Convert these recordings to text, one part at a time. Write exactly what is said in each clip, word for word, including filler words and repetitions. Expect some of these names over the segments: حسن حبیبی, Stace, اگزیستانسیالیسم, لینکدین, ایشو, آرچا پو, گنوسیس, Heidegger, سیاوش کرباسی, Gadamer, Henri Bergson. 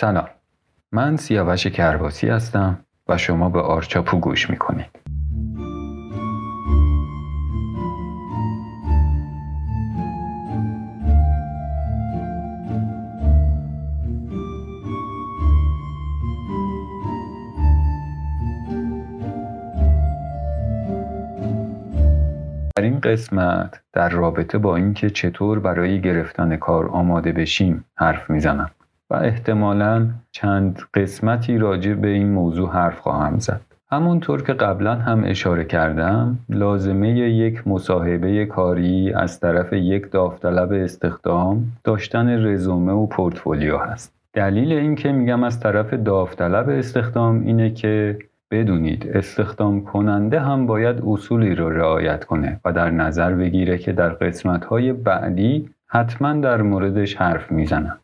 سلام، من سیاوش کرباسی هستم و شما به آرچا پو گوش میکنید. در این قسمت در رابطه با اینکه چطور برای گرفتن کار آماده بشیم حرف میزنم و احتمالاً چند قسمتی راجع به این موضوع حرف خواهم زد. همونطور که قبلا هم اشاره کردم، لازمه یک مصاحبه کاری از طرف یک داوطلب استخدام داشتن رزومه و پورتفولیو هست. دلیل این که میگم از طرف داوطلب استخدام اینه که بدونید استخدام کننده هم باید اصولی رو رعایت کنه و در نظر بگیره که در قسمت‌های بعدی حتما در موردش حرف میزنم.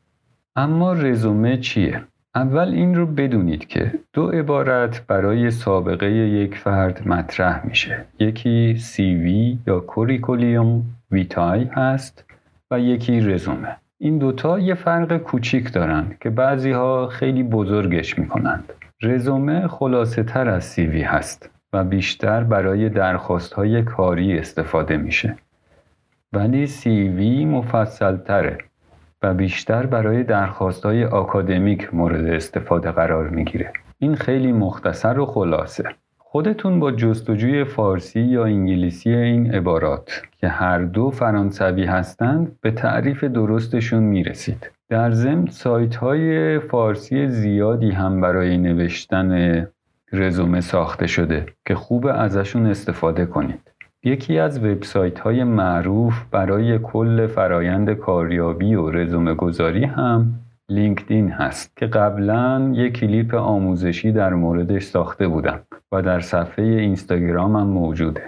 اما رزومه چیه؟ اول این رو بدونید که دو عبارت برای سابقه یک فرد مطرح میشه. یکی سی وی یا کوریکولیوم ویتای هست و یکی رزومه. این دوتا یه فرق کوچیک دارن که بعضی‌ها خیلی بزرگش میکنند. رزومه خلاصه تر از سی وی هست و بیشتر برای درخواست‌های کاری استفاده میشه. ولی سی وی مفصل تره و بیشتر برای درخواست‌های آکادمیک مورد استفاده قرار میگیره. این خیلی مختصر و خلاصه. خودتون با جستجوی فارسی یا انگلیسی این عبارات که هر دو فرانسوی هستند به تعریف درستشون میرسید. در ضمن سایت‌های فارسی زیادی هم برای نوشتن رزومه ساخته شده که خوب ازشون استفاده کنید. یکی از وبسایت‌های معروف برای کل فرایند کاریابی و رزومه گذاری هم لینکدین هست که قبلا یک کلیپ آموزشی در موردش ساخته بودم و در صفحه اینستاگرام هم موجوده.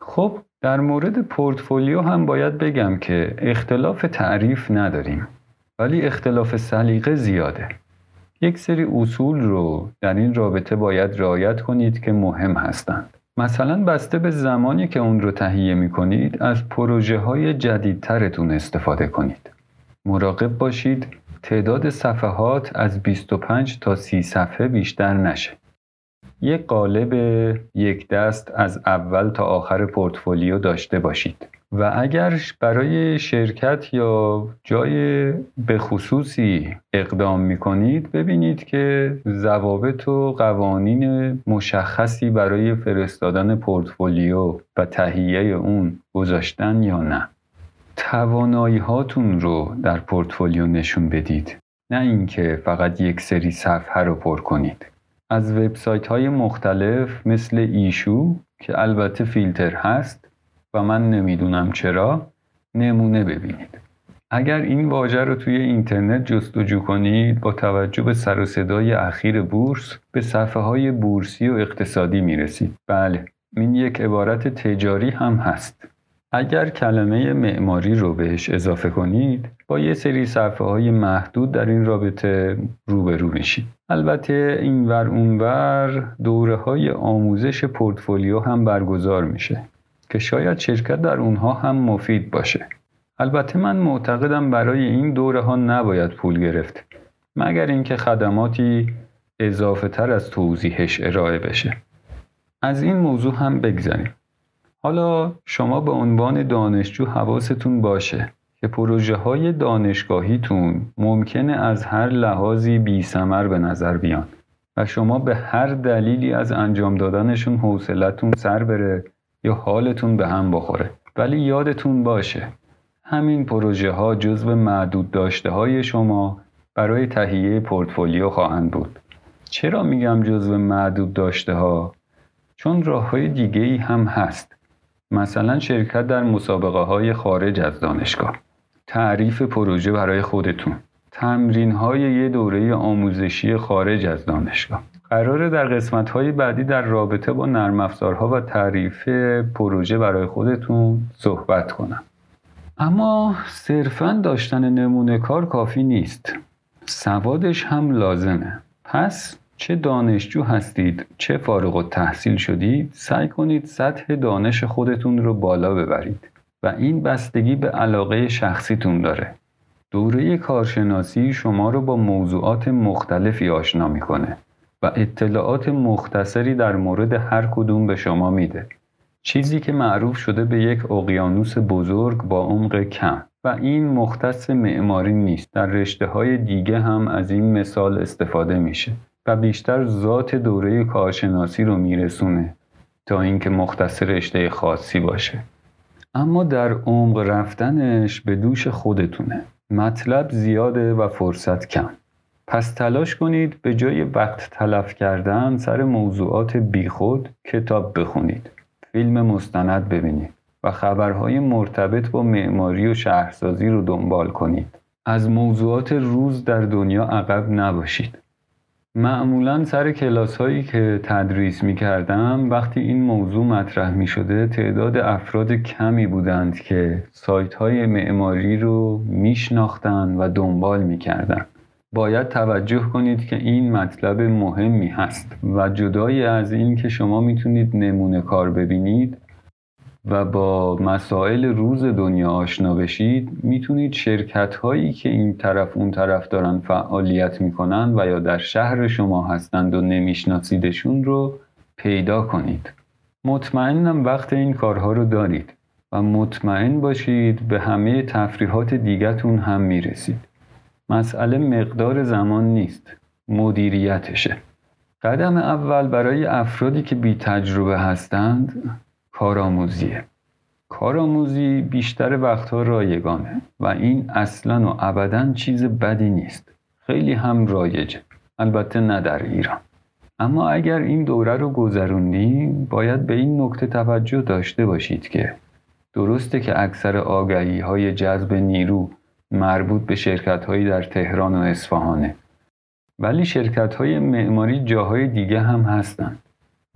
خب در مورد پورتفولیو هم باید بگم که اختلاف تعریف نداریم، ولی اختلاف سلیقه زیاده. یک سری اصول رو در این رابطه باید رعایت کنید که مهم هستند. مثلا بسته به زمانی که اون رو تهیه می کنید از پروژه های جدیدترتون استفاده کنید. مراقب باشید تعداد صفحات از بیست و پنج تا سی صفحه بیشتر نشه. یک قالب یک دست از اول تا آخر پورتفولیو داشته باشید و اگر برای شرکت یا جای به خصوصی اقدام میکنید ببینید که ضوابط و قوانین مشخصی برای فرستادن پورتفولیو و تهیه اون گذاشتن یا نه. توانایی هاتون رو در پورتفولیو نشون بدید، نه اینکه فقط یک سری صفحه رو پر کنید. از وبسایت های مختلف مثل ایشو که البته فیلتر هست و من نمیدونم چرا، نمونه ببینید. اگر این واژه رو توی اینترنت جستجو کنید با توجه به سر و صدای اخیر بورس به صفحه های بورسی و اقتصادی میرسید. بله، این یک عبارت تجاری هم هست. اگر کلمه معماری رو بهش اضافه کنید با یه سری صفحه های محدود در این رابطه روبرو میشید. البته اینور اونور دوره های آموزش پورتفولیو هم برگزار میشه که شاید شرکت در اونها هم مفید باشه. البته من معتقدم برای این دوره ها نباید پول گرفت مگر اینکه خدماتی اضافه تر از توضیحش ارائه بشه. از این موضوع هم بگذریم. حالا شما به عنوان دانشجو حواستون باشه که پروژه های دانشگاهیتون ممکنه از هر لحاظی بی ثمر به نظر بیان و شما به هر دلیلی از انجام دادنشون حوصلتون سر بره یا حالتون به هم بخوره. ولی یادتون باشه همین پروژه ها جزو معدود داشته های شما برای تهیه پورتفولیو خواهند بود. چرا میگم جزو معدود داشته ها؟ چون راه های دیگه ای هم هست. مثلا شرکت در مسابقه های خارج از دانشگاه، تعریف پروژه برای خودتون، تمرین های یه دوره آموزشی خارج از دانشگاه. قراره در قسمت های بعدی در رابطه با نرم افزارها و تعریف پروژه برای خودتون صحبت کنم. اما صرفاً داشتن نمونه کار کافی نیست، سوادش هم لازمه. پس چه دانشجو هستید، چه فارغ التحصیل شدید، سعی کنید سطح دانش خودتون رو بالا ببرید و این بستگی به علاقه شخصیتون داره. دوره کارشناسی شما رو با موضوعات مختلفی آشنا میکنه و اطلاعات مختصری در مورد هر کدوم به شما میده. چیزی که معروف شده به یک اقیانوس بزرگ با عمق کم و این مختص معماری نیست. در رشته‌های دیگه هم از این مثال استفاده میشه و بیشتر ذات دوره کارشناسی رو میرسونه تا اینکه مختص رشته خاصی باشه. اما در عمق رفتنش به دوش خودتونه. مطلب زیاده و فرصت کم. پس تلاش کنید به جای وقت تلف کردن سر موضوعات بیخود کتاب بخونید، فیلم مستند ببینید و خبرهای مرتبط با معماری و شهرسازی رو دنبال کنید. از موضوعات روز در دنیا عقب نباشید. معمولاً سر کلاس هایی که تدریس می کردم وقتی این موضوع مطرح می شده تعداد افراد کمی بودند که سایت های معماری رو می شناختن و دنبال می کردن. باید توجه کنید که این مطلب مهمی هست و جدای از این که شما می تونید نمونه کار ببینید و با مسائل روز دنیا آشنا بشید، میتونید شرکت هایی که این طرف اون طرف دارن فعالیت میکنن و یا در شهر شما هستند و نمیشناسیدشون رو پیدا کنید. مطمئنم وقت این کارها رو دارید و مطمئن باشید به همه تفریحات دیگتون هم میرسید. مسئله مقدار زمان نیست، مدیریتشه. قدم اول برای افرادی که بی تجربه هستند، کارآموزیه. کارآموزی بیشتر وقتها رایگانه و این اصلاً و ابداً چیز بدی نیست. خیلی هم رایجه. البته نه در ایران. اما اگر این دوره رو گذروندیم باید به این نکته توجه داشته باشید که درسته که اکثر آگهی‌های جذب نیرو مربوط به شرکت‌هایی در تهران و اصفهانه. ولی شرکت‌های معماری جاهای دیگه هم هستن.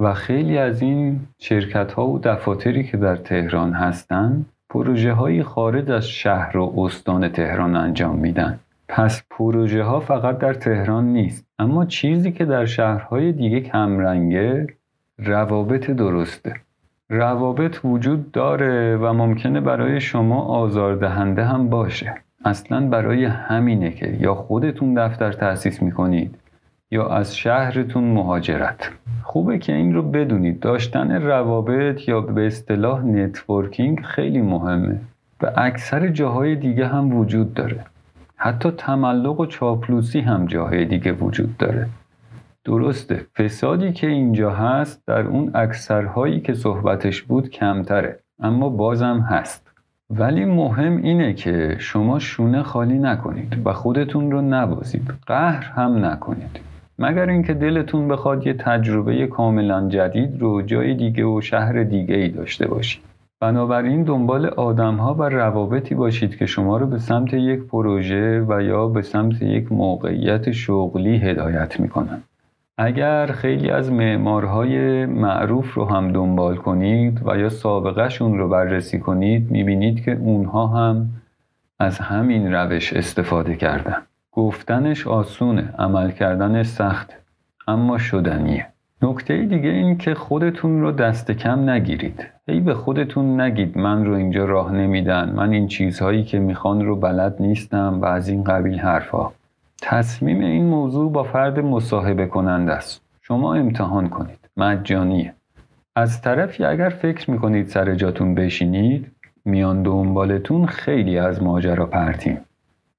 و خیلی از این شرکت‌ها و دفاتری که در تهران هستند، پروژه‌های خارج از شهر و استان تهران انجام میدن. پس پروژه‌ها فقط در تهران نیست، اما چیزی که در شهرهای دیگه کمرنگه، روابط درسته. روابط وجود داره و ممکنه برای شما آزاردهنده هم باشه. اصلاً برای همینه که یا خودتون دفتر تأسیس می‌کنید یا از شهرتون مهاجرت. خوبه که این رو بدونید. داشتن روابط یا به اصطلاح نتورکینگ خیلی مهمه و اکثر جاهای دیگه هم وجود داره. حتی تملق و چاپلوسی هم جاهای دیگه وجود داره. درسته فسادی که اینجا هست در اون اکثرهایی که صحبتش بود کمتره، اما بازم هست. ولی مهم اینه که شما شونه خالی نکنید و خودتون رو نبازید. قهر هم نکنید مگر اینکه دلتون بخواد یه تجربه کاملا جدید رو جای دیگه و شهر دیگه ای داشته باشید. بنابراین دنبال آدم‌ها و روابطی باشید که شما رو به سمت یک پروژه و یا به سمت یک موقعیت شغلی هدایت می‌کنن. اگر خیلی از معمارهای معروف رو هم دنبال کنید و یا سابقه شون رو بررسی کنید می‌بینید که اونها هم از همین روش استفاده کردن. گفتنش آسونه، عمل کردنش سخت، اما شدنیه. نکته دیگه این که خودتون رو دست کم نگیرید. هی به خودتون نگید من رو اینجا راه نمیدن، من این چیزهایی که میخوان رو بلد نیستم و از این قبیل حرفا. تصمیم این موضوع با فرد مصاحبه کننده است. شما امتحان کنید، مجانیه. از طرفی اگر فکر میکنید سر جاتون بشینید، میان دنبالتون خیلی از ماجرا پرتیم.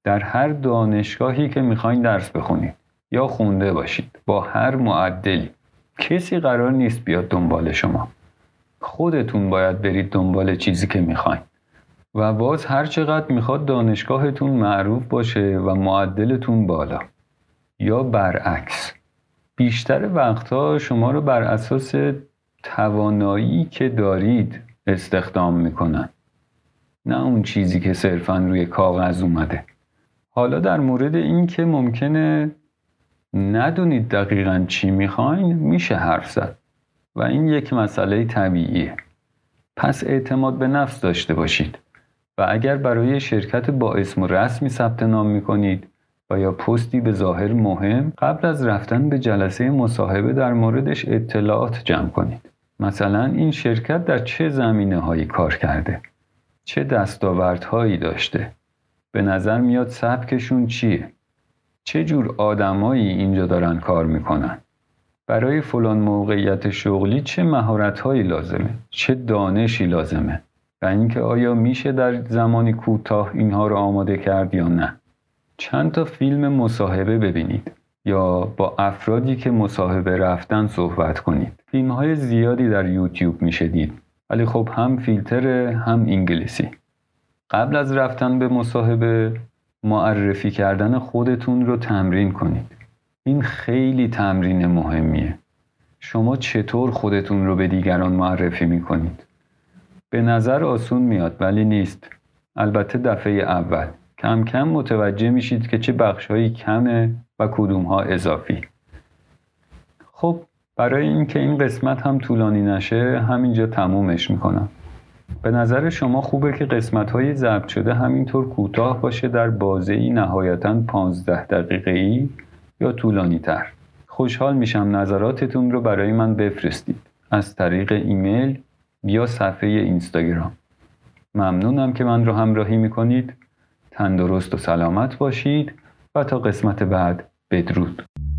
در هر دانشگاهی که میخواین درس بخونید یا خونده باشید با هر معدلی کسی قرار نیست بیاد دنبال شما. خودتون باید برید دنبال چیزی که میخواین و باز هر چقدر میخواد دانشگاهتون معروف باشه و معدلتون بالا یا برعکس. بیشتر وقتها شما رو بر اساس توانایی که دارید استخدام میکنن، نه اون چیزی که صرفاً روی کاغذ اومده. حالا در مورد این که ممکنه ندونید دقیقاً چی میخواین میشه حرف زد و این یک مسئله طبیعیه. پس اعتماد به نفس داشته باشید و اگر برای شرکت با اسم و رسمی ثبت نام میکنید و یا پستی به ظاهر مهم، قبل از رفتن به جلسه مصاحبه در موردش اطلاعات جمع کنید. مثلا این شرکت در چه زمینه هایی کار کرده، چه دستاوردهایی داشته به نظر میاد سبکشون چیه؟ چه جور آدمایی اینجا دارن کار میکنن؟ برای فلان موقعیت شغلی چه مهارت‌هایی لازمه؟ چه دانشی لازمه؟ و اینکه آیا میشه در زمانی کوتاه اینها رو آماده کرد یا نه؟ چند تا فیلم مصاحبه ببینید یا با افرادی که مصاحبه رفتن صحبت کنید. فیلم‌های زیادی در یوتیوب میشه دید. ولی خب هم فیلتره هم انگلیسی. قبل از رفتن به مصاحبه معرفی کردن خودتون رو تمرین کنید. این خیلی تمرین مهمیه. شما چطور خودتون رو به دیگران معرفی میکنید؟ به نظر آسون میاد ولی نیست. البته دفعه اول کم کم متوجه میشید که چه بخشهایی کمه و کدومها اضافی. خب برای اینکه این قسمت هم طولانی نشه همینجا تمومش میکنم. به نظر شما خوبه که قسمت‌های ضبط شده همینطور کوتاه باشه، در بازه‌ای نهایتاً پانزده دقیقه‌ای یا طولانی‌تر. خوشحال میشم نظراتتون رو برای من بفرستید از طریق ایمیل یا صفحه اینستاگرام. ممنونم که من رو همراهی میکنید. تندرست و سلامت باشید و تا قسمت بعد بدرود.